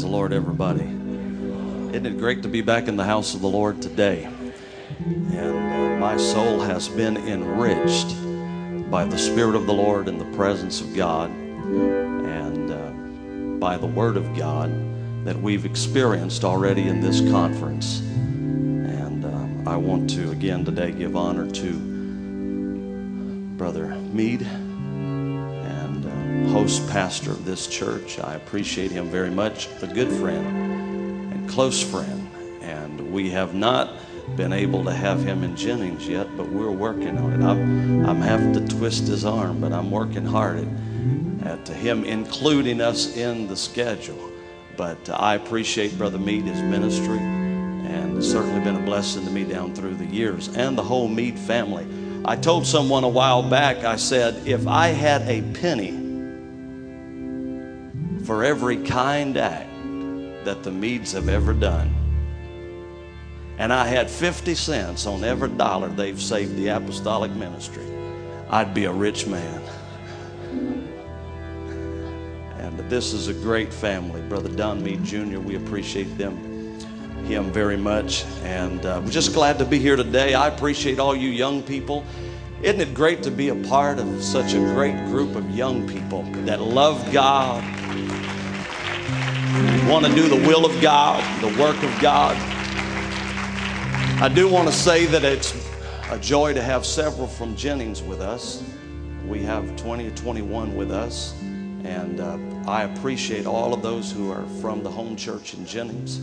Praise the Lord, everybody. Isn't it great to be back in the house of the Lord today? And my soul has been enriched by the Spirit of the Lord and the presence of God and by the Word of God that we've experienced already in this conference. And I want to again today give honor to Brother Mead, host pastor of this church. I appreciate him very much, a good friend and close friend. And we have not been able to have him in Jennings yet, but we're working on it. I'm having to twist his arm, but I'm working hard at him including us in the schedule. But I appreciate Brother Mead, his ministry, and it's certainly been a blessing to me down through the years and the whole Mead family. I told someone a while back, I said, if I had a penny for every kind act that the Meads have ever done, and I had 50 cents on every dollar they've saved the apostolic ministry, I'd be a rich man. And this is a great family. Brother Don Mead Jr., we appreciate him very much. And I'm just glad to be here today. I appreciate all you young people. Isn't it great to be a part of such a great group of young people that love God, want to do the will of God, the work of God? I do want to say that it's a joy to have several from Jennings with us. We have 20 or 21 with us, and I appreciate all of those who are from the home church in Jennings.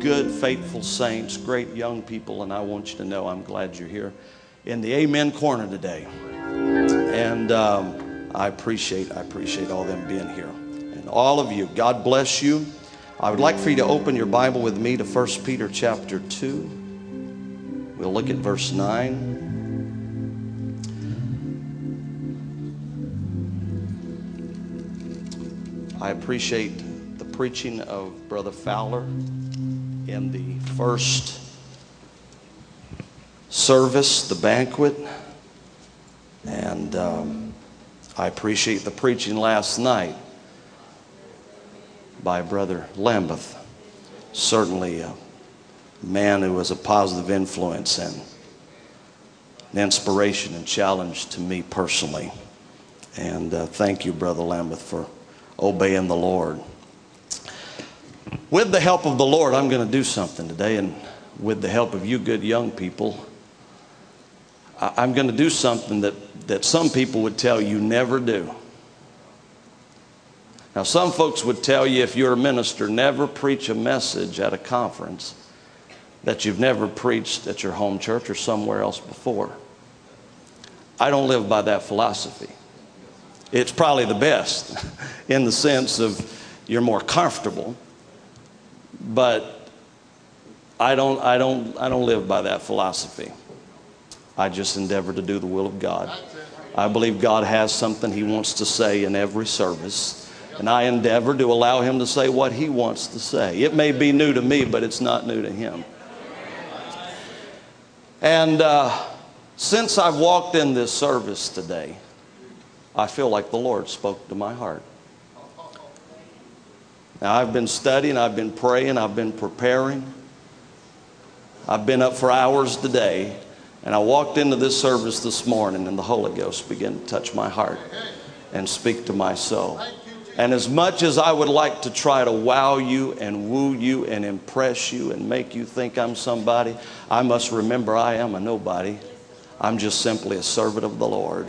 Good, faithful saints, great young people, and I want you to know I'm glad you're here in the Amen Corner today. And I appreciate all them being here. All of you, God bless you. I would like for you to open your Bible with me to 1 Peter chapter 2. We'll look at verse 9. I appreciate the preaching of Brother Fowler in the first service, the banquet. And I appreciate the preaching last night by Brother Lambeth, certainly a man who was a positive influence and an inspiration and challenge to me personally. And thank you, Brother Lambeth, for obeying the Lord. With the help of the Lord, I'm going to do something today, and with the help of you good young people, I'm going to do something that some people would tell you never do. Now, some folks would tell you, if you're a minister, never preach a message at a conference that you've never preached at your home church or somewhere else before. I don't live by that philosophy. It's probably the best in the sense of you're more comfortable, but I don't live by that philosophy. I just endeavor to do the will of God. I believe God has something He wants to say in every service, and I endeavor to allow Him to say what He wants to say. It may be new to me, but it's not new to Him. And since I've walked in this service today, I feel like the Lord spoke to my heart. Now, I've been studying, I've been praying, I've been preparing. I've been up for hours today, and I walked into this service this morning, and the Holy Ghost began to touch my heart and speak to my soul. And as much as I would like to try to wow you and woo you and impress you and make you think I'm somebody, I must remember I am a nobody. I'm just simply a servant of the Lord.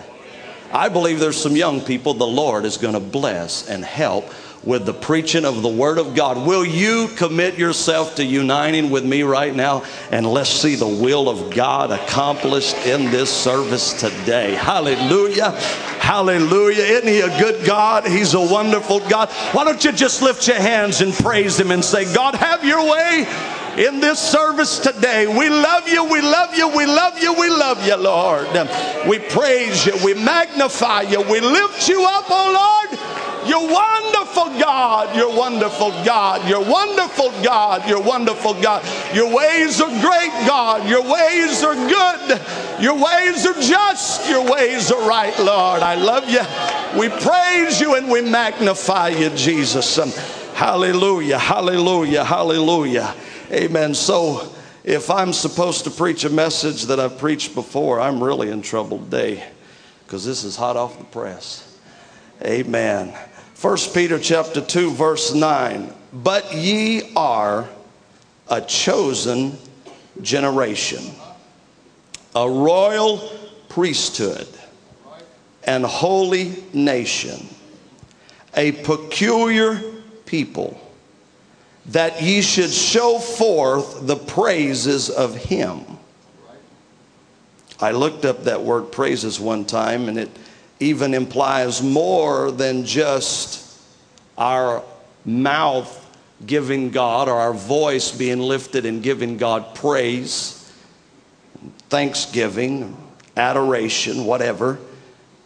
I believe there's some young people the Lord is going to bless and help with the preaching of the Word of God. Will you commit yourself to uniting with me right now? And let's see the will of God accomplished in this service today. Hallelujah. Hallelujah. Isn't He a good God? He's a wonderful God. Why don't you just lift your hands and praise Him and say, God, have your way in this service today. We love you, we love you, we love you, we love you, Lord. We praise you, we magnify you, we lift you up, oh Lord. You're wonderful, God. You're wonderful, God. You're wonderful, God. You're wonderful, God. Your ways are great, God. Your ways are good. Your ways are just. Your ways are right, Lord. I love you. We praise you and we magnify you, Jesus. Hallelujah, hallelujah, hallelujah. Amen. So if I'm supposed to preach a message that I've preached before, I'm really in trouble today because this is hot off the press. Amen. 1 Peter chapter 2, verse 9. But ye are a chosen generation, a royal priesthood, an holy nation, a peculiar people, that ye should show forth the praises of him. I looked up that word praises one time, and it even implies more than just our mouth giving God, or our voice being lifted and giving God praise, thanksgiving, adoration, whatever.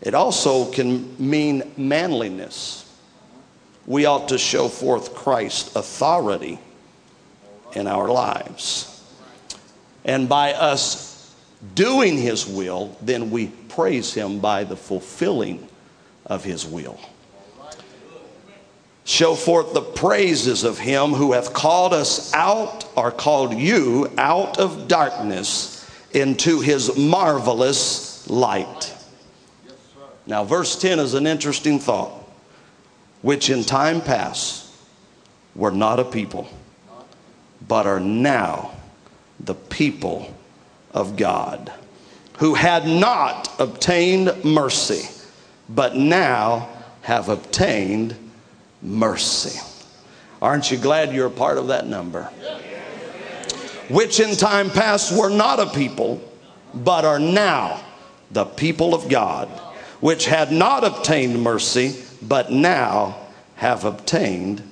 It also can mean manliness. We ought to show forth Christ's authority in our lives. And by us doing his will, then we praise him by the fulfilling of his will. Show forth the praises of him who hath called us out, or called you out of darkness into his marvelous light. Now, verse 10 is an interesting thought. Which in time past were not a people, but are now the people of God, who had not obtained mercy, but now have obtained mercy. Aren't you glad you're a part of that number? Which in time past were not a people, but are now the people of God, which had not obtained mercy, but now have obtained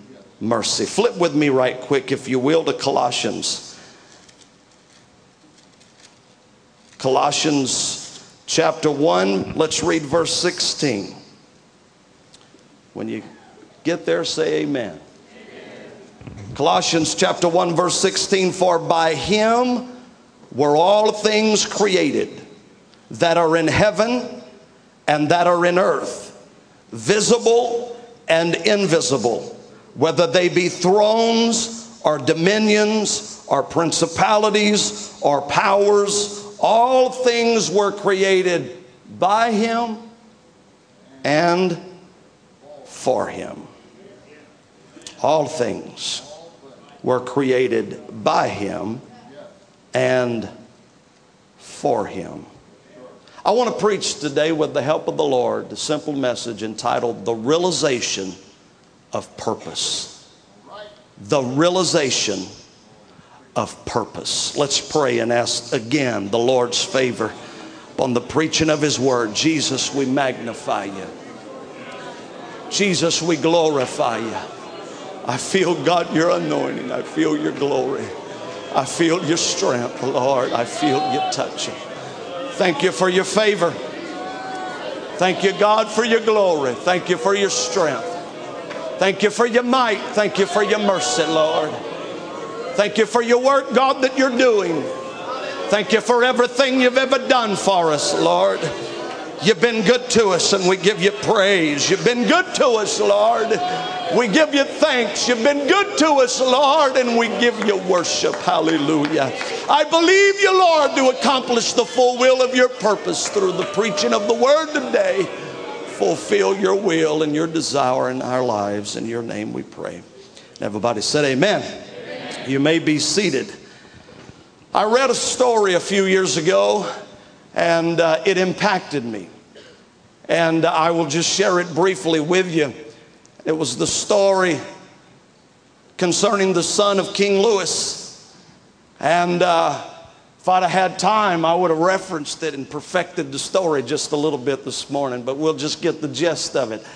mercy. Flip with me right quick, if you will, to Colossians. Colossians chapter 1, let's read verse 16. When you get there, say amen. Amen. Colossians chapter 1, verse 16. For by him were all things created, that are in heaven and that are in earth, visible and invisible, whether they be thrones or dominions or principalities or powers. All things were created by him and for him. All things were created by him and for him. I want to preach today, with the help of the Lord, the simple message entitled, The Realization of Purpose. The Realization of Purpose. Let's pray and ask again the Lord's favor upon the preaching of his word. Jesus, we magnify you. Jesus, we glorify you. I feel, God, your anointing. I feel your glory. I feel your strength, Lord. I feel your touching. Thank you for your favor. Thank you, God, for your glory. Thank you for your strength. Thank you for your might. Thank you for your mercy, Lord. Thank you for your work, God, that you're doing. Thank you for everything you've ever done for us, Lord. You've been good to us, and we give you praise. You've been good to us, Lord. We give you thanks. You've been good to us, Lord, and we give you worship. Hallelujah. I believe you, Lord, to accomplish the full will of your purpose through the preaching of the word today. Fulfill your will and your desire in our lives. In your name we pray. And everybody said amen. Amen. You may be seated. I read a story a few years ago, and it impacted me. And I will just share it briefly with you. It was the story concerning the son of King Louis. And if I'd have had time, I would have referenced it and perfected the story just a little bit this morning, but we'll just get the gist of it.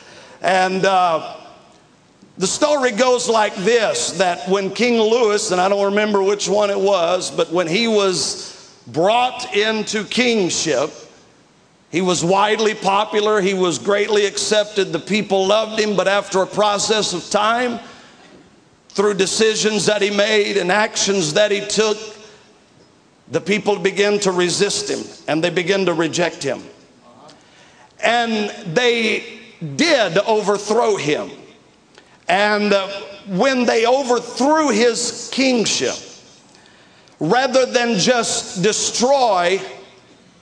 And the story goes like this, that when King Louis, and I don't remember which one it was, but when he was brought into kingship, he was widely popular, he was greatly accepted, the people loved him, but after a process of time, through decisions that he made and actions that he took, the people began to resist him, and they began to reject him. And they did overthrow him. And when they overthrew his kingship, rather than just destroy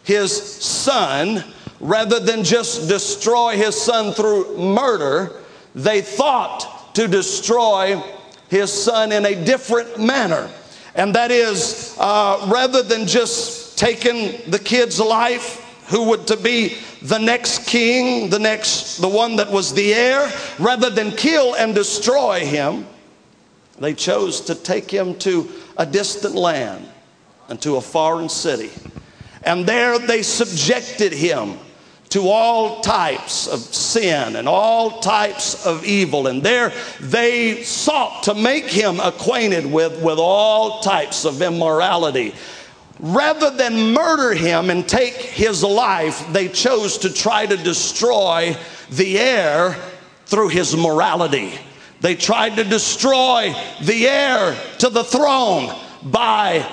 his son, rather than just destroy his son through murder, they thought to destroy his son in a different manner. And that is, rather than just taking the kid's life, who would to be the next king, the one that was the heir, rather than kill and destroy him, they chose to take him to a distant land and to a foreign city. And there they subjected him to all types of sin and all types of evil. And there they sought to make him acquainted with all types of immorality. Rather than murder him and take his life, they chose to try to destroy the heir through his morality. They tried to destroy the heir to the throne by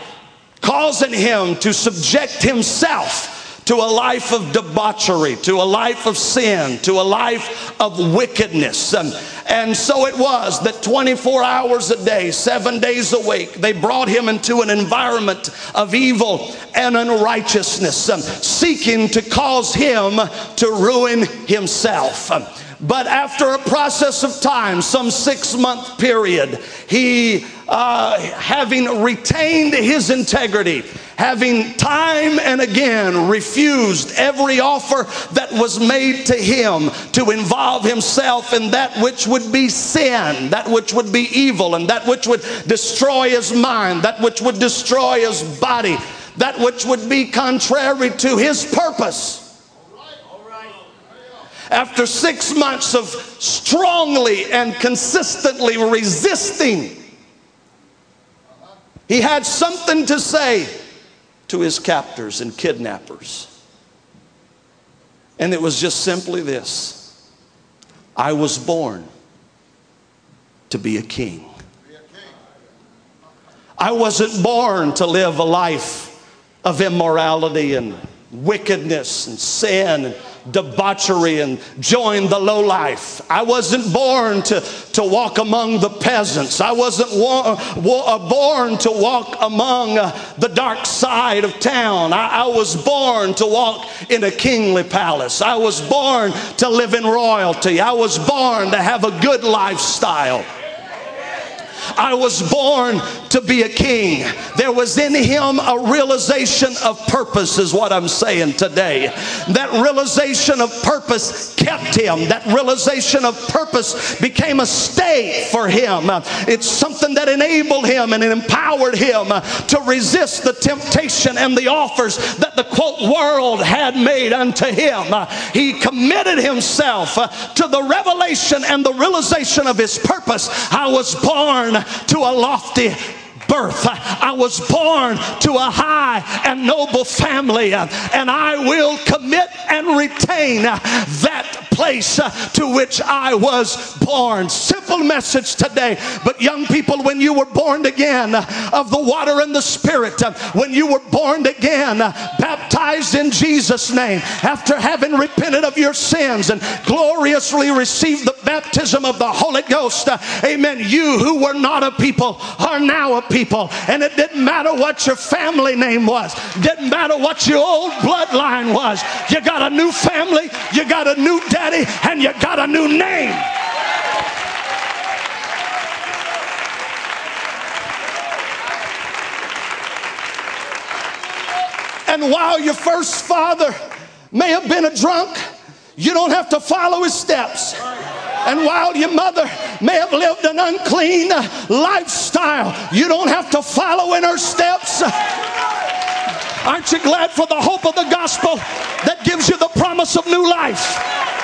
causing him to subject himself to a life of debauchery, to a life of sin, to a life of wickedness. And so it was that 24 hours a day, 7 days a week, they brought him into an environment of evil and unrighteousness, seeking to cause him to ruin himself. But after a process of time, some 6-month period, he, having retained his integrity, having time and again refused every offer that was made to him to involve himself in that which would be sin, that which would be evil, and that which would destroy his mind, that which would destroy his body, that which would be contrary to his purpose. After 6 months of strongly and consistently resisting, he had something to say to his captors and kidnappers. And it was just simply this: I was born to be a king. I wasn't born to live a life of immorality and wickedness and sin and debauchery and join the low life. I wasn't born to walk among the peasants. I wasn't born to walk among the dark side of town. I was born to walk in a kingly palace. I was born to live in royalty. I was born to have a good lifestyle. I was born to be a king. There was in him a realization of purpose, is what I'm saying today. That realization of purpose kept him. That realization of purpose became a stay for him. It's something that enabled him and it empowered him to resist the temptation and the offers that the quote world had made unto him. He committed himself to the revelation and the realization of his purpose. I was born to a lofty birth. I was born to a high and noble family, and I will commit and retain that place to which I was born. Simple message today. But young people, when you were born again of the water and the Spirit, when you were born again, baptized in Jesus' name, after having repented of your sins and gloriously received the baptism of the Holy Ghost, amen, you who were not a people are now a people. And it didn't matter what your family name was, didn't matter what your old bloodline was. You got a new family, you got a new day, and you got a new name. And while your first father may have been a drunk, you don't have to follow his steps. And while your mother may have lived an unclean lifestyle, you don't have to follow in her steps. Aren't you glad for the hope of the gospel that gives you the promise of new life?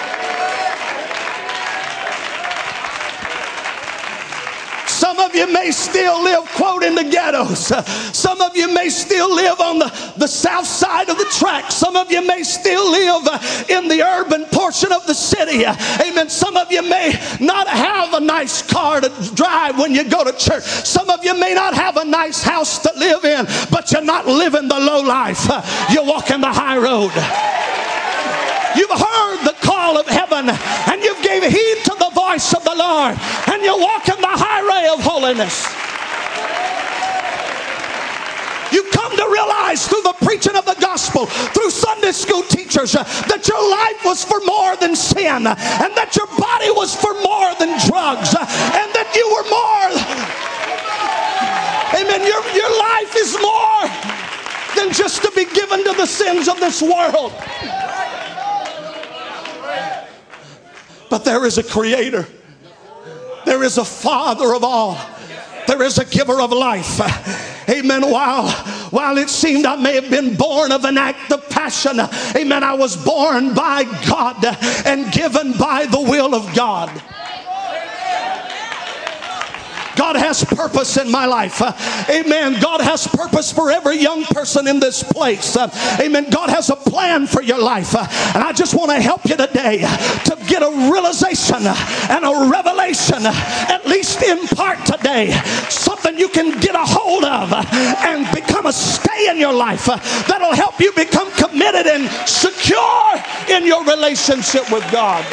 Some of you may still live, quote, in the ghettos. Some of you may still live on the south side of the track. Some of you may still live in the urban portion of the city. Amen. Some of you may not have a nice car to drive when you go to church. Some of you may not have a nice house to live in, but you're not living the low life. You're walking the high road. You've heard the call of heaven, and you've gave heed to the voice of the Lord, and you're walking the high road. holiness. You come to realize through the preaching of the gospel, through Sunday school teachers, that your life was for more than sin, and that your body was for more than drugs, and that you were more. Amen. Your life is more than just to be given to the sins of this world. But there is a creator. There is a father of all. There is a giver of life. Amen. While it seemed I may have been born of an act of passion, amen, I was born by God and given by the will of God. God has purpose in my life. Amen. God has purpose for every young person in this place. Amen. God has a plan for your life. And I just want to help you today to get a realization and a revelation, at least in part today, something you can get a hold of and become a stay in your life that'll help you become committed and secure in your relationship with God.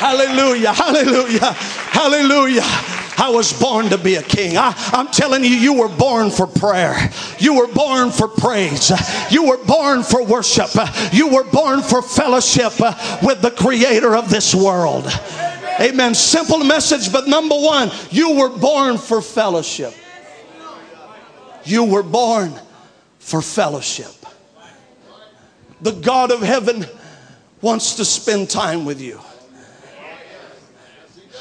Hallelujah, hallelujah, hallelujah. I was born to be a king. I'm telling you, you were born for prayer. You were born for praise. You were born for worship. You were born for fellowship with the creator of this world. Amen. Simple message, but number one, you were born for fellowship. You were born for fellowship. The God of heaven wants to spend time with you.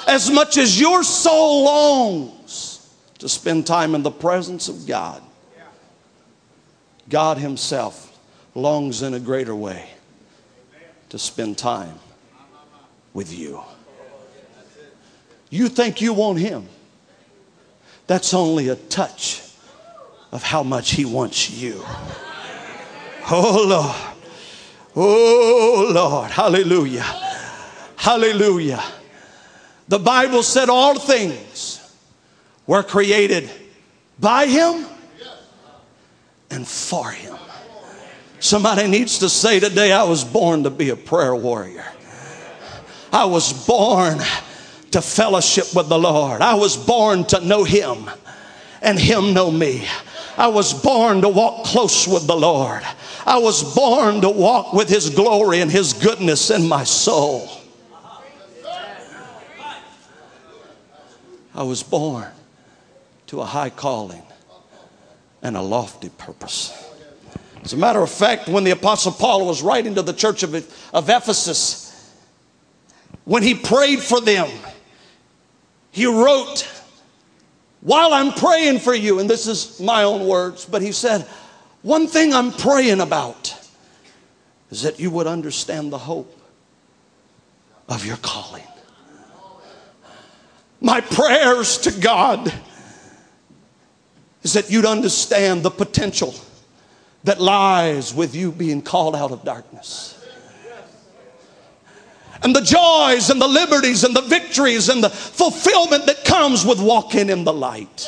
As much as your soul longs to spend time in the presence of God, God himself longs in a greater way to spend time with you. You think you want him. That's only a touch of how much he wants you. Oh, Lord. Oh, Lord. Hallelujah. Hallelujah. The Bible said all things were created by him and for him. Somebody needs to say today, I was born to be a prayer warrior. I was born to fellowship with the Lord. I was born to know him and him know me. I was born to walk close with the Lord. I was born to walk with his glory and his goodness in my soul. I was born to a high calling and a lofty purpose. As a matter of fact, when the Apostle Paul was writing to the church of Ephesus, when he prayed for them, he wrote, while I'm praying for you, and this is my own words, but he said, one thing I'm praying about is that you would understand the hope of your calling. My prayers to God is that you'd understand the potential that lies with you being called out of darkness. And the joys and the liberties and the victories and the fulfillment that comes with walking in the light.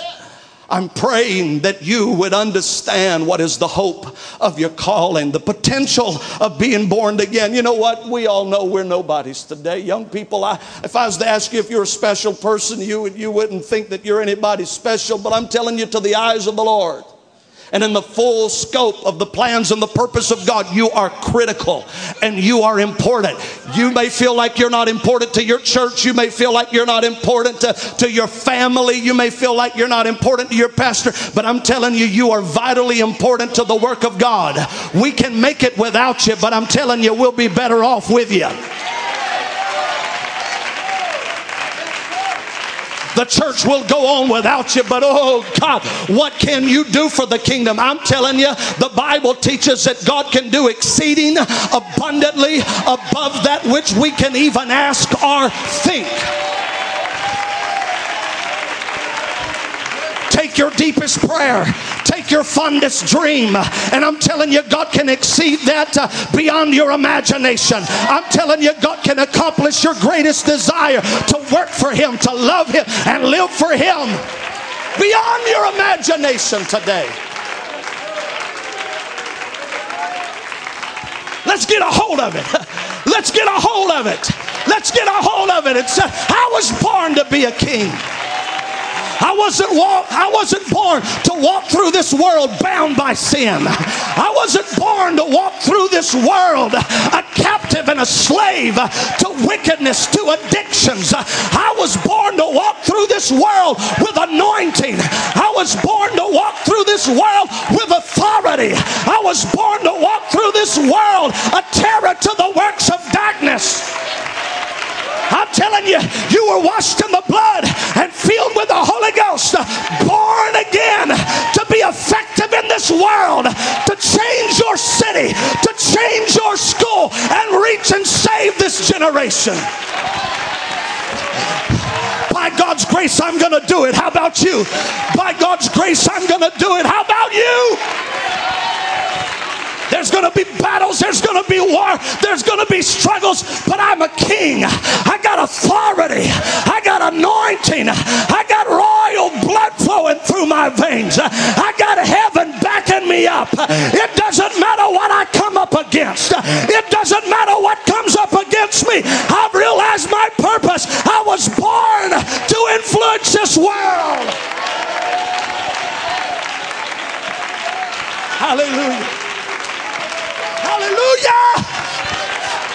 I'm praying that you would understand what is the hope of your calling, the potential of being born again. You know what? We all know we're nobodies today. Young people, if I was to ask you if you're a special person, you wouldn't think that you're anybody special. But I'm telling you, to the eyes of the Lord and in the full scope of the plans and the purpose of God, you are critical and you are important. You may feel like you're not important to your church. You may feel like you're not important to your family. You may feel like you're not important to your pastor. But I'm telling you, you are vitally important to the work of God. We can make it without you, but I'm telling you, we'll be better off with you. The church will go on without you, but oh God, what can you do for the kingdom? I'm telling you, the Bible teaches that God can do exceeding abundantly above that which we can even ask or think. Take your deepest prayer. Take your fondest dream. And I'm telling you, God can exceed that beyond your imagination. I'm telling you, God can accomplish your greatest desire to work for him, to love him, and live for him beyond your imagination today. Let's get a hold of it. Let's get a hold of it. Let's get a hold of it. It's, I was born to be a king. I wasn't born to walk through this world bound by sin. I wasn't born to walk through this world a captive and a slave to wickedness, to addictions. I was born to walk through this world with anointing. I was born to walk through this world with authority. I was born to walk through this world a terror to the works of darkness. I'm telling you, you were washed in the blood and filled with the Holy Ghost, born again to be effective in this world, to change your city, to change your school, and reach and save this generation. By God's grace, I'm going to do it. How about you? By God's grace, I'm going to do it. How about you? There's going to be battles. There's going to be war. There's going to be struggles. But I'm a king. I got authority. I got anointing. I got royal blood flowing through my veins. I got heaven backing me up. It doesn't matter what I come up against. It doesn't matter what comes up against me. I've realized my purpose. I was born to influence this world. Hallelujah. Hallelujah!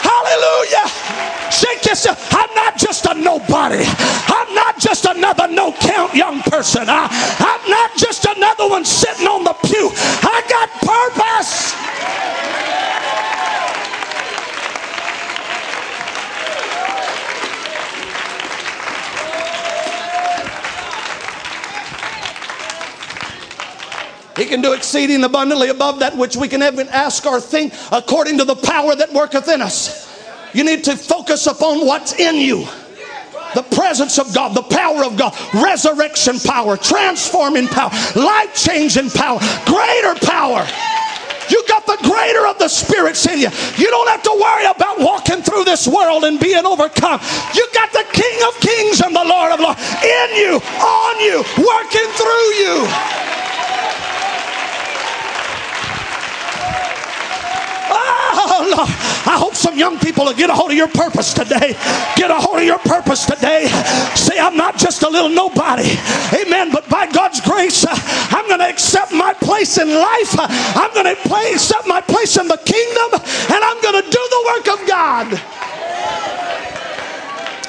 Hallelujah! Shake yourself. I'm not just a nobody. I'm not just another no-count young person. I'm not just another one sitting on the pew. I got purpose. He can do exceeding abundantly above that which we can even ask or think, according to the power that worketh in us. You need to focus upon what's in you. The presence of God, the power of God, resurrection power, transforming power, life-changing power, greater power. You got the greater of the spirits in you. You don't have to worry about walking through this world and being overcome. You got the King of Kings and the Lord of Lords in you, on you, working through you. Oh, Lord, I hope some young people will get a hold of your purpose today. Get a hold of your purpose today. Say, I'm not just a little nobody. Amen. But by God's grace, I'm going to accept my place in life. I'm going to accept my place in the kingdom. And I'm going to do the work of God.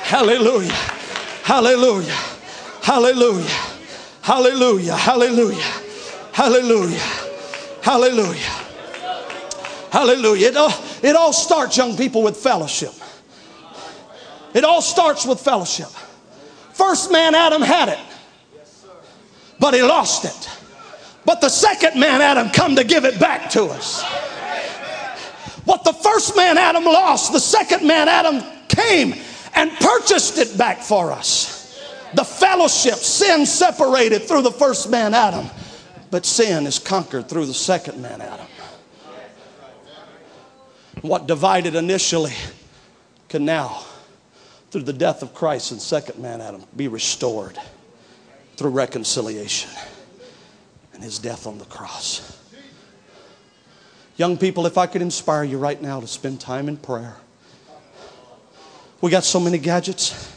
Hallelujah. Hallelujah. Hallelujah. Hallelujah. Hallelujah. Hallelujah. Hallelujah. Hallelujah. It all starts, young people, with fellowship. It all starts with fellowship. First man, Adam, had it, but he lost it. But the second man, Adam, come to give it back to us. What the first man, Adam, lost, the second man, Adam, came and purchased it back for us. The fellowship, sin separated through the first man, Adam, but sin is conquered through the second man, Adam. What divided initially can now, through the death of Christ and second man Adam, be restored through reconciliation and his death on the cross. Young people, if I could inspire you right now to spend time in prayer. We got so many gadgets.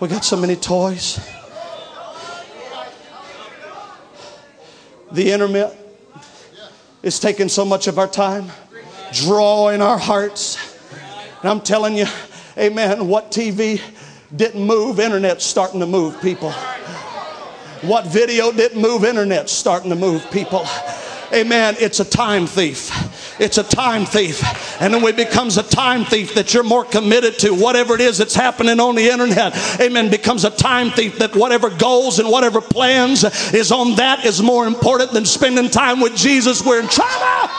We got so many toys. The internet is taking so much of our time. Draw in our hearts. And I'm telling you, amen, what TV didn't move, internet's starting to move people. What video didn't move, internet's starting to move people. Amen. It's a time thief. It's a time thief. And then it becomes a time thief that you're more committed to. Whatever it is that's happening on the internet, amen, becomes a time thief that whatever goals and whatever plans is on that is more important than spending time with Jesus. We're in trouble.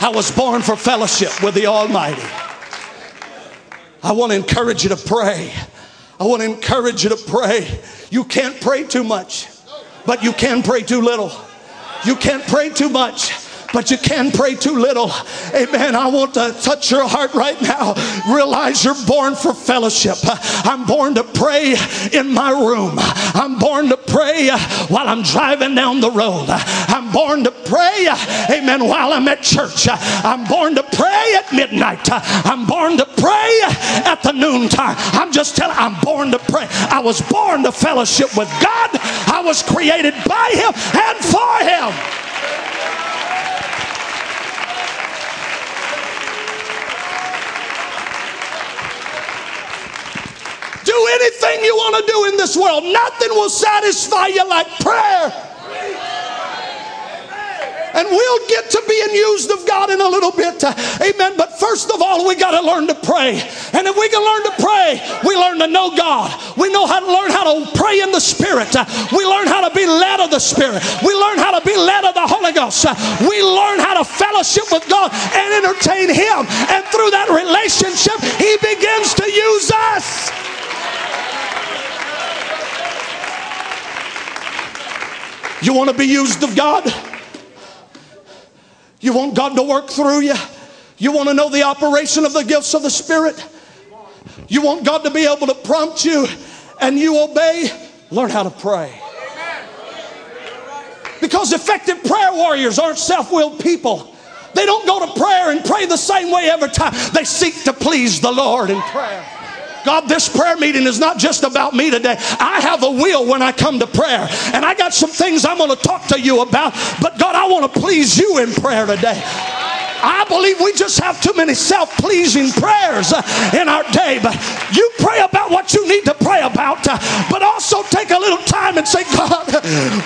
I was born for fellowship with the Almighty. I want to encourage you to pray. I want to encourage you to pray. You can't pray too much, but you can pray too little. You can't pray too much, but you can pray too little. Amen. I want to touch your heart right now. Realize you're born for fellowship. I'm born to pray in my room. I'm born to pray while I'm driving down the road. I'm born to pray, amen, while I'm at church. I'm born to pray at midnight. I'm born to pray at the noontime. I'm just telling you, I'm born to pray. I was born to fellowship with God. I was created by Him and for Him. Do anything you want to do in this world. Nothing will satisfy you like prayer. And we'll get to being used of God in a little bit. Amen. But first of all, we got to learn to pray. And if we can learn to pray, we learn to know God. We know how to learn how to pray in the Spirit. We learn how to be led of the Spirit. We learn how to be led of the Holy Ghost. We learn how to fellowship with God and entertain Him. And through that relationship, He begins to use us. You want to be used of God? You want God to work through you? You want to know the operation of the gifts of the Spirit? You want God to be able to prompt you and you obey? Learn how to pray. Because effective prayer warriors aren't self-willed people. They don't go to prayer and pray the same way every time. They seek to please the Lord in prayer. God, this prayer meeting is not just about me today. I have a will when I come to prayer. And I got some things I'm going to talk to you about. But God, I want to please you in prayer today. I believe we just have too many self-pleasing prayers in our day. But you pray about what you need to pray about. But also take a little time and say, God,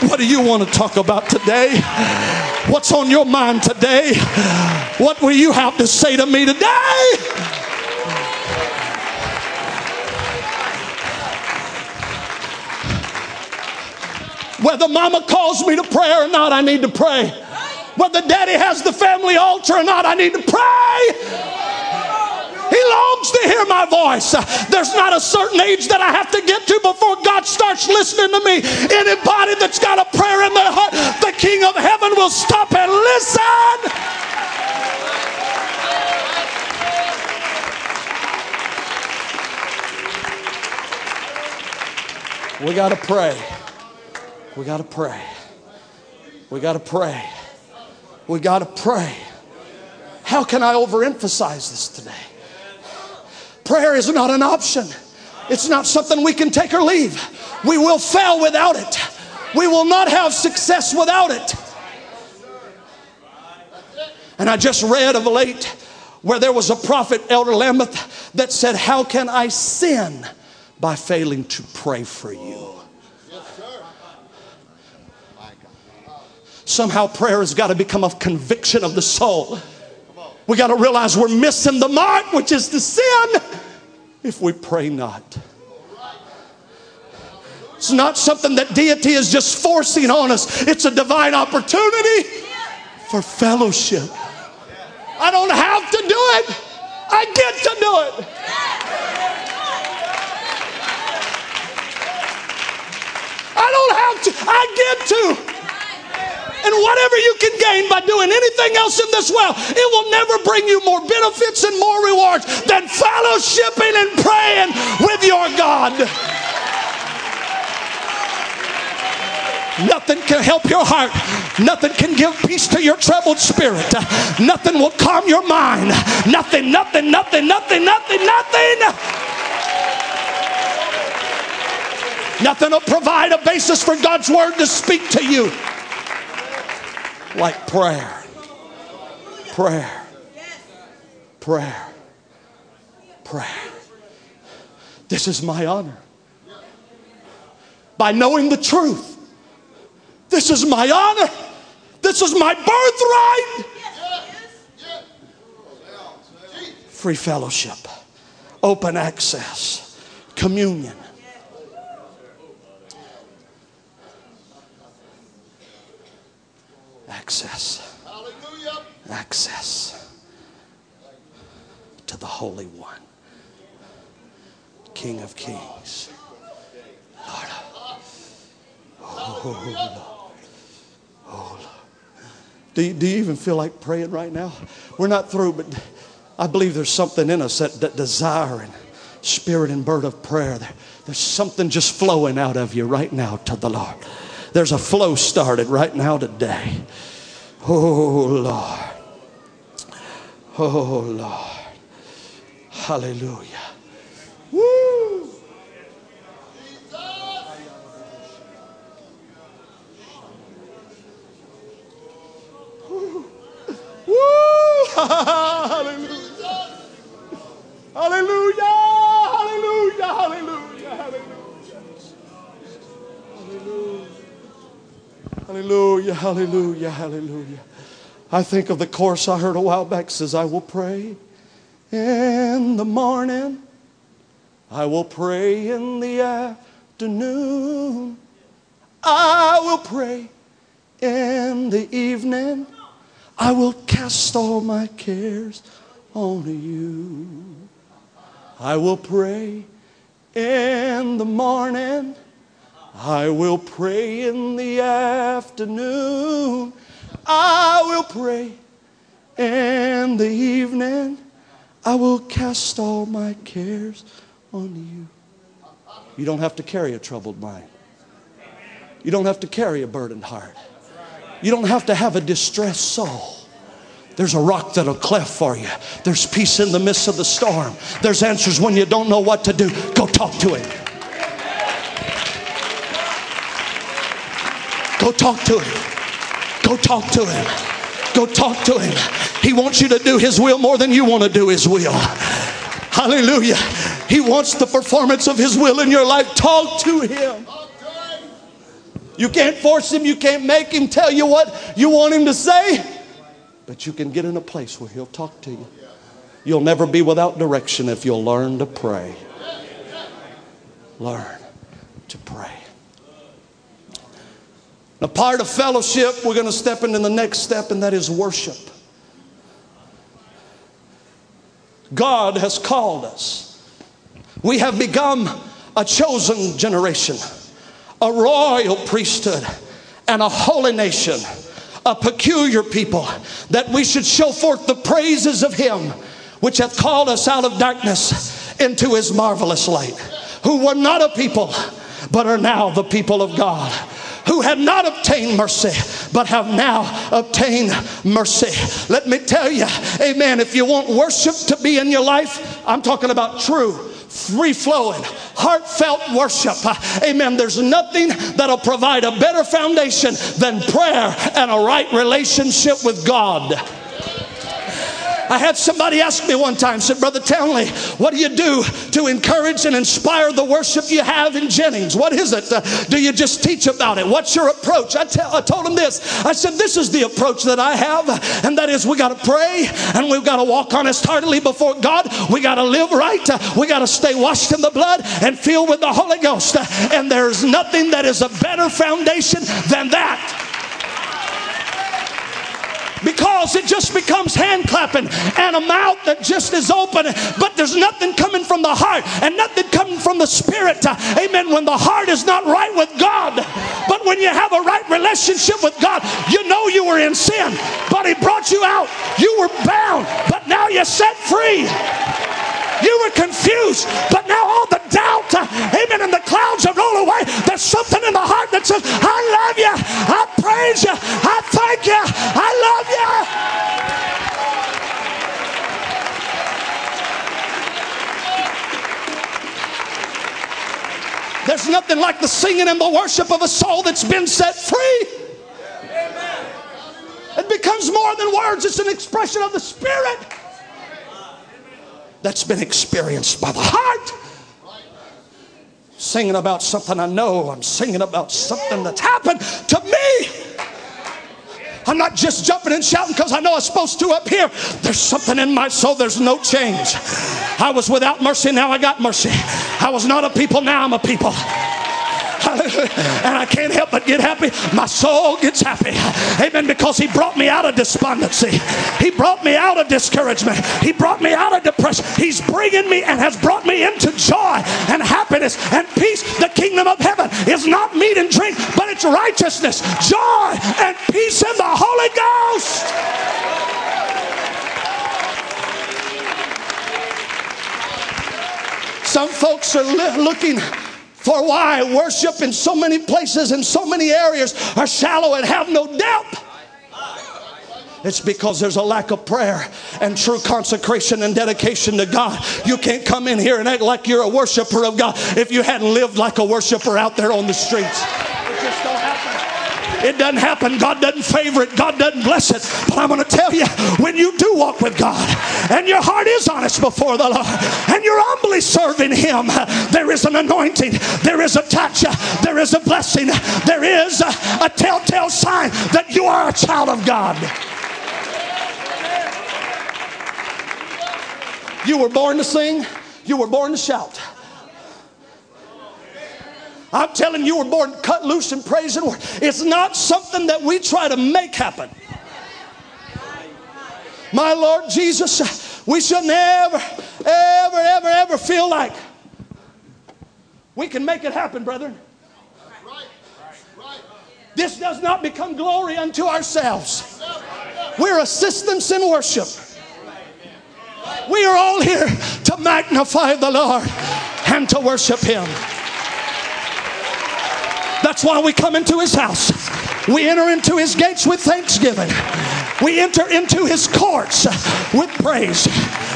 what do you want to talk about today? What's on your mind today? What will you have to say to me today? Whether mama calls me to prayer or not, I need to pray. Whether daddy has the family altar or not, I need to pray. He longs to hear my voice. There's not a certain age that I have to get to before God starts listening to me. Anybody that's got a prayer in their heart, the King of Heaven will stop and listen. We got to pray. We got to pray. We got to pray. We got to pray. How can I overemphasize this today? Prayer is not an option. It's not something we can take or leave. We will fail without it. We will not have success without it. And I just read of late where there was a prophet, Elder Lambeth, that said, how can I sin by failing to pray for you? Somehow prayer has got to become a conviction of the soul. We got to realize we're missing the mark, which is the sin, if we pray not. It's not something that deity is just forcing on us. It's a divine opportunity for fellowship. I don't have to do it. I get to do it. I don't have to. I get to. And whatever you can gain by doing anything else in this world, it will never bring you more benefits and more rewards than fellowshipping and praying with your God. Nothing can help your heart. Nothing can give peace to your troubled spirit. Nothing will calm your mind. Nothing, nothing, nothing, nothing, nothing, nothing. Nothing will provide a basis for God's word to speak to you like prayer. Prayer. Prayer. Prayer. This is my honor. By knowing the truth. This is my honor. This is my birthright. Free fellowship. Open access. Communion. Access. Hallelujah. Access to the Holy One, King of Kings, Lord. Oh Lord, oh Lord, Do you even feel like praying right now? We're not through, but I believe there's something in us that desire and spirit and bird of prayer. There's something just flowing out of you right now to the Lord. There's a flow started right now today. Oh, Lord. Oh, Lord. Hallelujah. Woo. Woo. Woo. Hallelujah. Hallelujah. Hallelujah. Hallelujah. Hallelujah. Hallelujah. Hallelujah. Hallelujah. I think of the chorus I heard a while back. Says, I will pray in the morning. I will pray in the afternoon. I will pray in the evening. I will cast all my cares on you. I will pray in the morning. I will pray in the afternoon. I will pray in the evening. I will cast all my cares on you. You don't have to carry a troubled mind. You don't have to carry a burdened heart. You don't have to have a distressed soul. There's a rock that'll cleft for you. There's peace in the midst of the storm. There's answers when you don't know what to do. Go talk to him. Go talk to him. Go talk to him. Go talk to him. He wants you to do his will more than you want to do his will. Hallelujah. He wants the performance of his will in your life. Talk to him. You can't force him. You can't make him tell you what you want him to say. But you can get in a place where he'll talk to you. You'll never be without direction if you'll learn to pray. Learn to pray. A part of fellowship, we're going to step into the next step, and that is worship. God has called us. We have become a chosen generation, a royal priesthood, and a holy nation. A peculiar people, that we should show forth the praises of him which hath called us out of darkness into his marvelous light, who were not a people, but are now the people of God, who had not obtained mercy, but have now obtained mercy. Let me tell you, amen, if you want worship to be in your life, I'm talking about true, free-flowing, heartfelt worship. Amen. There's nothing that'll provide a better foundation than prayer and a right relationship with God. I had somebody ask me one time, said, Brother Townley, what do you do to encourage and inspire the worship you have in Jennings? What is it? Do you just teach about it? What's your approach? I told him this. I said, this is the approach that I have, and that is we got to pray, and we've got to walk honest-heartedly before God. We got to live right. We got to stay washed in the blood and filled with the Holy Ghost. And there's nothing that is a better foundation than that. Because it just becomes hand clapping and a mouth that just is open, but there's nothing coming from the heart and nothing coming from the spirit. Amen. When the heart is not right with God, but when you have a right relationship with God, you know you were in sin, but he brought you out. You were bound, but now you're set free. You were confused, but now all the doubt, amen, and the clouds have rolled away. There's something in the heart that says, I love you, I praise you, I thank you, I love you. There's nothing like the singing and the worship of a soul that's been set free. It becomes more than words. It's an expression of the Spirit. That's been experienced by the heart. Singing about something I know. I'm singing about something that's happened to me. I'm not just jumping and shouting because I know I'm supposed to up here. There's something in my soul. There's no change. I was without mercy. Now I got mercy. I was not a people. Now I'm a people. Hallelujah. and I can't help but get happy. My soul gets happy. Amen. Because he brought me out of despondency. He brought me out of discouragement. He brought me out of depression. He's bringing me and has brought me into joy and happiness and peace. The kingdom of heaven is not meat and drink, but it's righteousness, joy, and peace in the Holy Ghost. Some folks are looking for why worship in so many places, in so many areas, are shallow and have no depth. It's because there's a lack of prayer and true consecration and dedication to God. You can't come in here and act like you're a worshiper of God if you hadn't lived like a worshiper out there on the streets. It just don't happen. It doesn't happen. God doesn't favor it. God doesn't bless it. But I'm going to tell you, when you do walk with God and your heart is honest before the Lord and you're humbly serving Him, there is an anointing. There is a touch. There is a blessing. There is a telltale sign that you are a child of God. You were born to sing. You were born to shout. I'm telling you, you were born to cut loose and praise and worship. It's not something that we try to make happen. My Lord Jesus, we should never, ever feel like we can make it happen, brethren. This does not become glory unto ourselves. We're assistants in worship. We are all here to magnify the Lord and to worship Him. That's why we come into His house. We enter into His gates with thanksgiving. We enter into His courts with praise.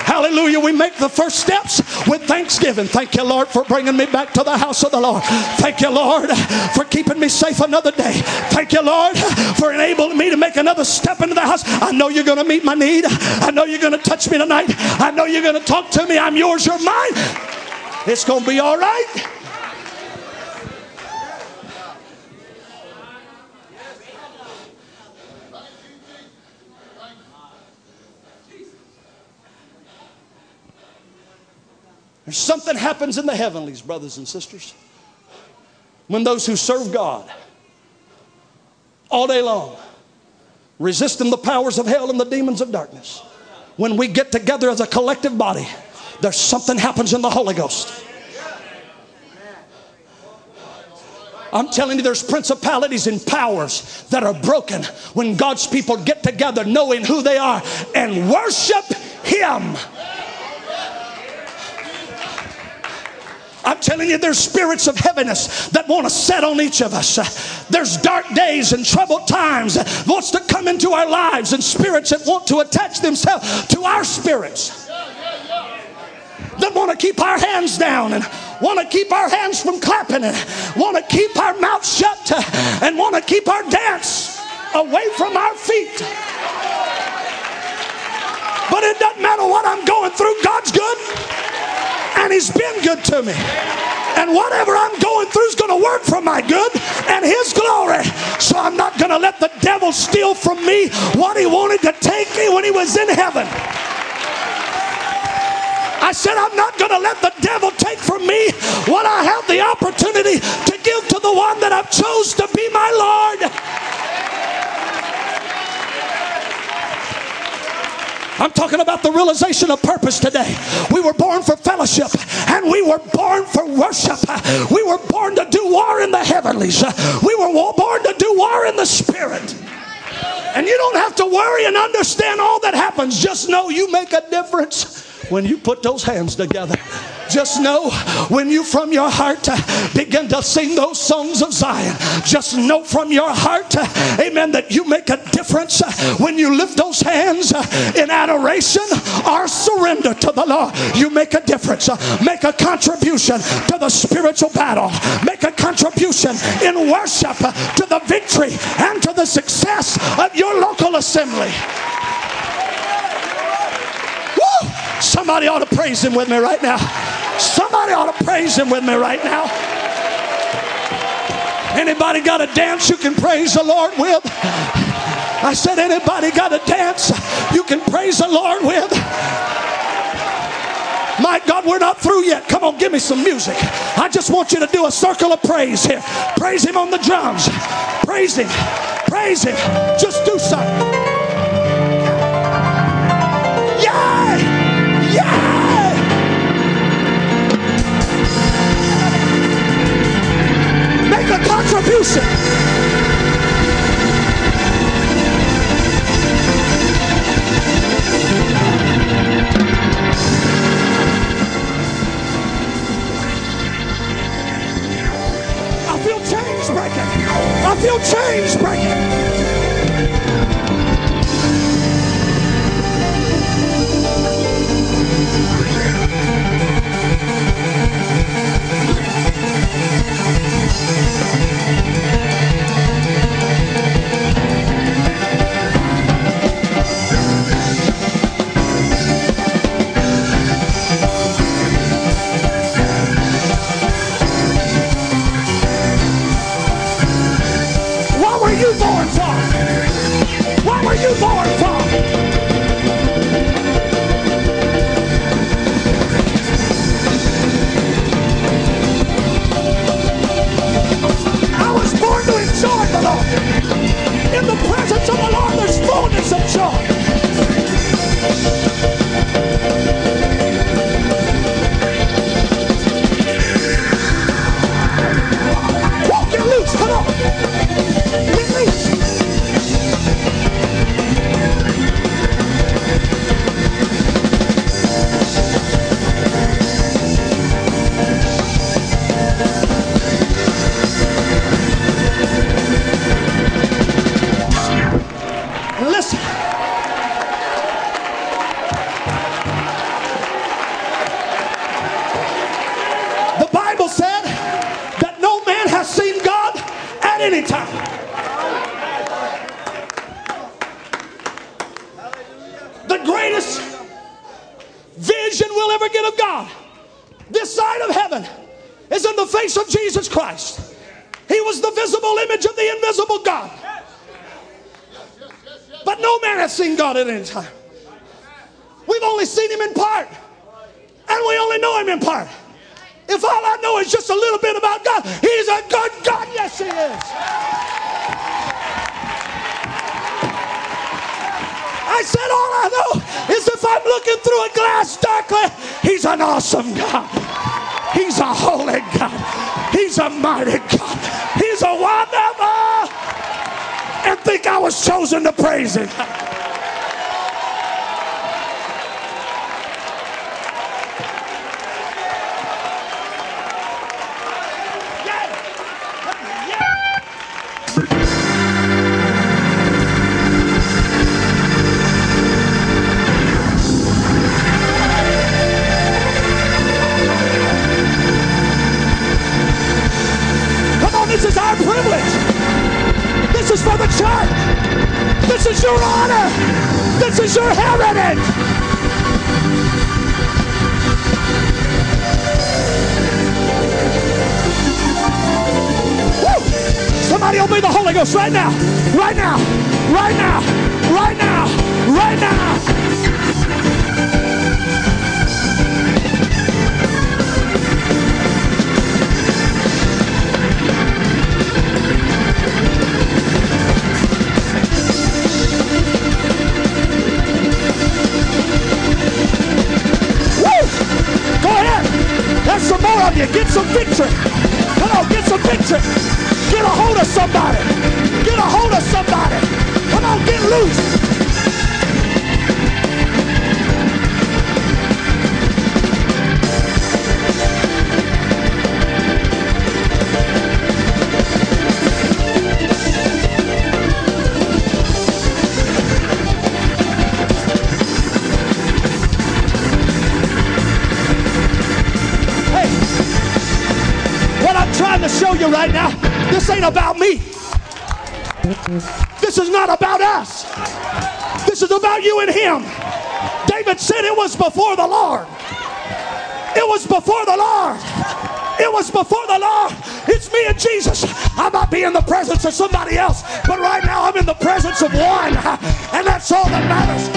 Hallelujah. We make the first steps with thanksgiving. Thank you, Lord, for bringing me back to the house of the Lord. Thank you, Lord, for keeping me safe another day. Thank you, Lord, for enabling me to make another step into the house. I know you're going to meet my need. I know you're going to touch me tonight. I know you're going to talk to me. I'm yours. You're mine. It's going to be all right. There's something happens in the heavenlies, brothers and sisters, when those who serve God all day long, resisting the powers of hell and the demons of darkness, when we get together as a collective body, there's something happens in the Holy Ghost. I'm telling you, there's principalities and powers that are broken when God's people get together knowing who they are and worship Him. I'm telling you, there's spirits of heaviness that want to set on each of us. There's dark days and troubled times that wants to come into our lives, and spirits that want to attach themselves to our spirits. That want to keep our hands down and want to keep our hands from clapping and want to keep our mouth shut and want to keep our dance away from our feet. But it doesn't matter what I'm going through, God's good. And He's been good to me. And whatever I'm going through is going to work for my good and His glory. So I'm not going to let the devil steal from me what he wanted to take me when he was in heaven. I said, I'm not going to let the devil take from me what I have the opportunity to give to the one that I've chose to be my Lord. I'm talking about the realization of purpose today. We were born for fellowship and we were born for worship. We were born to do war in the heavenlies. We were born to do war in the spirit. And you don't have to worry and understand all that happens. Just know you make a difference when you put those hands together. Just know when you from your heart begin to sing those songs of Zion. Just know from your heart, amen, that you make a difference when you lift those hands in adoration or surrender to the Lord. You make a difference. Make a contribution to the spiritual battle. Make a contribution in worship to the victory and to the success of your local assembly. Somebody ought to praise Him with me right now. Somebody ought to praise Him with me right now. Anybody got a dance you can praise the Lord with? I said, anybody got a dance you can praise the Lord with? My God, we're not through yet. Come on, give me some music. I just want you to do a circle of praise here. Praise him on the drums. Praise him. Praise him. Just do something. Yay! Yay! Make a contribution. I feel chains breaking. I feel chains breaking. What were you born for? What were you born for? In the presence of the Lord, there's fullness of joy. Walk it loose, come on. Get loose. God at any time. We've only seen him in part, and we only know him in part. If all I know is just a little bit about God, he's a good God. Yes, he is. I said all I know is if I'm looking through a glass darkly, he's an awesome God. He's a holy God. He's a mighty God. He's a wonderful. And think I was chosen to praise him. This is your honor. This is your heritage. Woo! Somebody obey the Holy Ghost right now. Right now. Right now. Right now. Right now. Go ahead. There's some more of you. Get some victory. Come on, get some victory. Get a hold of somebody. Get a hold of somebody. Come on, get loose. Right now, this ain't about me. This is not about us. This is about you and him. David said it was before the Lord. It was before the Lord. It was before the Lord. It's me and Jesus. I might be in the presence of somebody else, but right now I'm in the presence of one, and that's all that matters.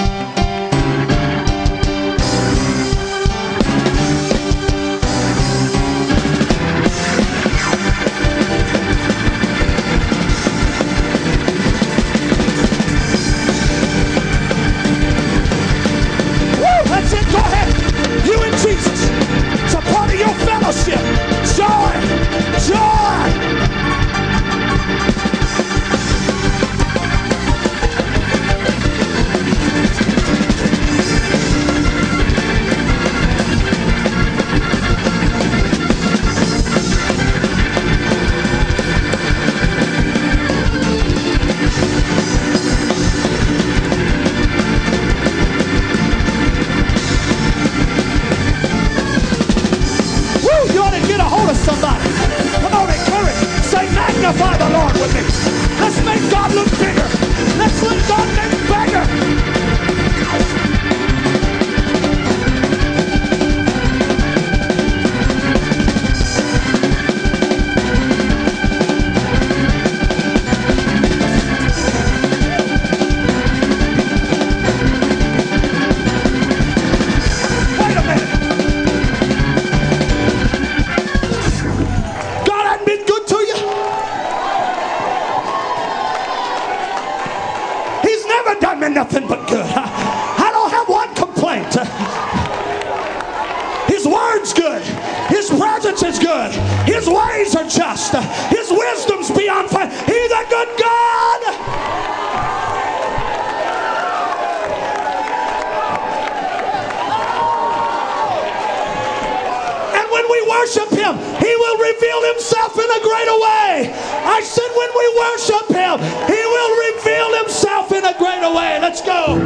His presence is good. His ways are just. His wisdom's beyond fire. He's a good God. We worship him, he will reveal himself in a greater way. I said when we worship him, he will reveal himself in a greater way. Let's go.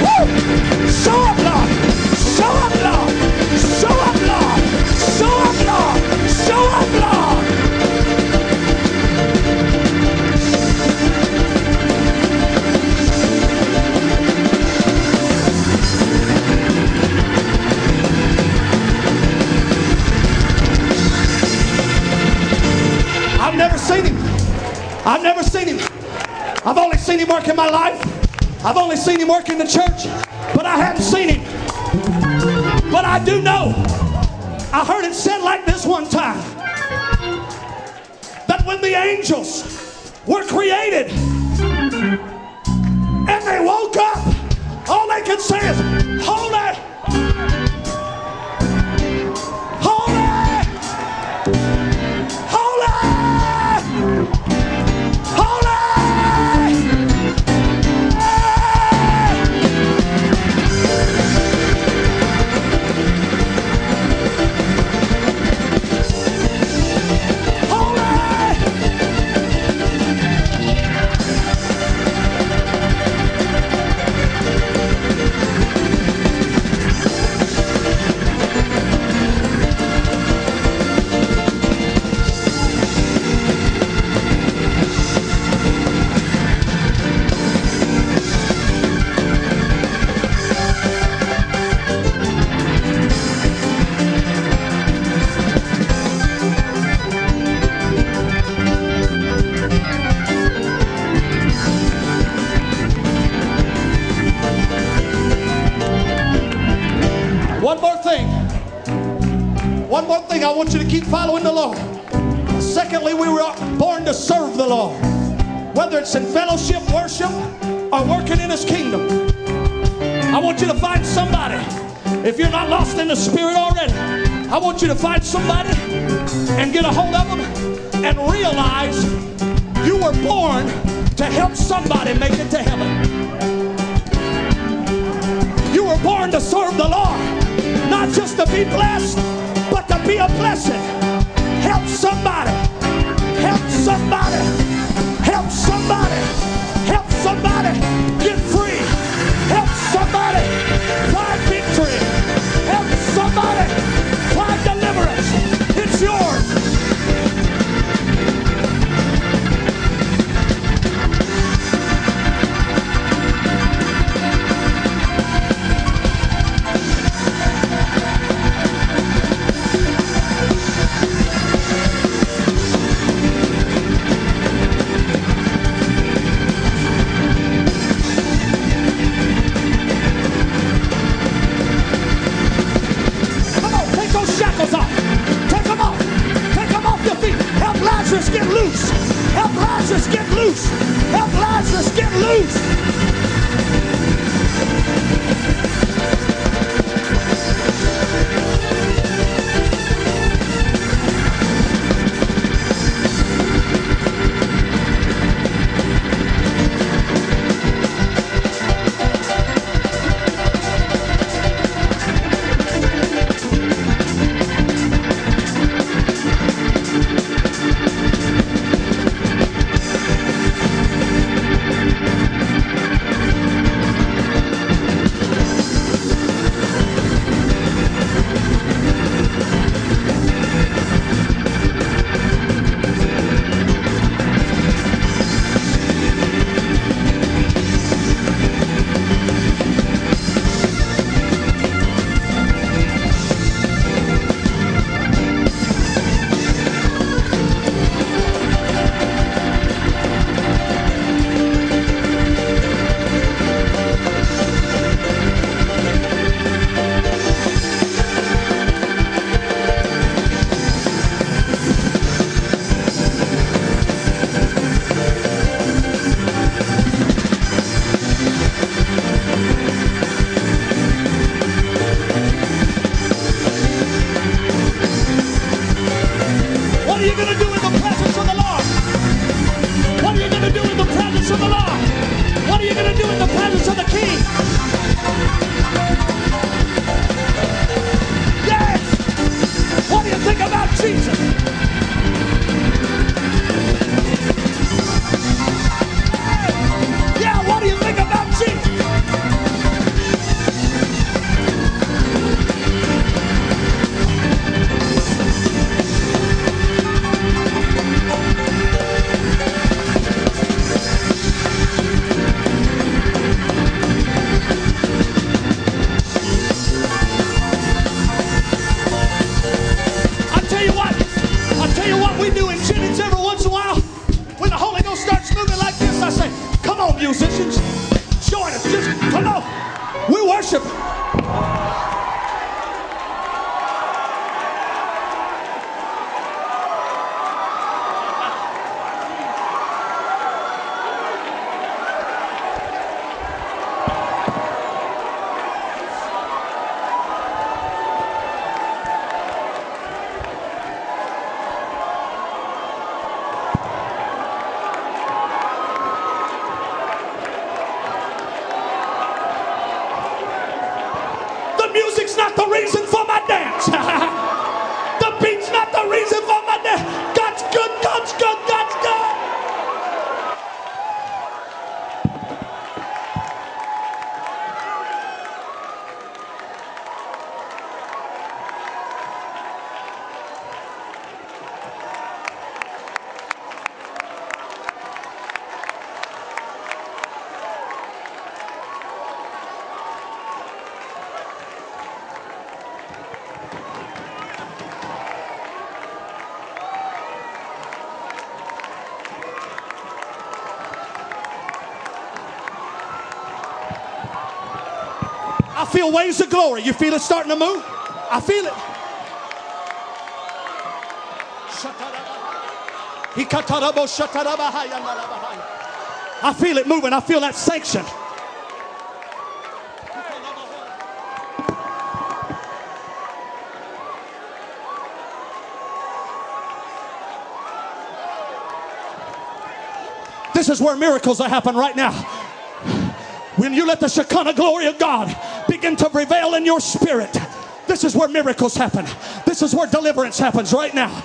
Woo! Show up, Lord. Show up, Lord. Show up, Lord. Show up, Lord! Show up, Lord! I've never seen him. I've never seen him. I've only seen him work in my life. I've only seen him work in the church. But I haven't seen him. But I do know. I heard it said like this one time, that when the angels were created and they woke up, all they could say is, holy, holy, holy, I want you to keep following the Lord. Secondly, we were born to serve the Lord, whether it's in fellowship, worship, or working in his kingdom. I want you to find somebody, if you're not lost in the spirit already, I want you to find somebody and get a hold of them and realize you were born to help somebody make it to heaven. You were born to serve the Lord, not just to be blessed, but to be a blessing. Help somebody. Help somebody. Help somebody. Help somebody get free. Help somebody find victory. Help somebody find deliverance. It's yours. I feel waves of glory. You feel it starting to move? I feel it. I feel it moving. I feel that sanction. This is where miracles are happening right now. When you let the Shekinah glory of God begin to prevail in your spirit, this is where miracles happen. This is where deliverance happens right now.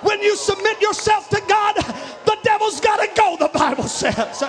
When you submit yourself to God, the devil's got to go, the Bible says.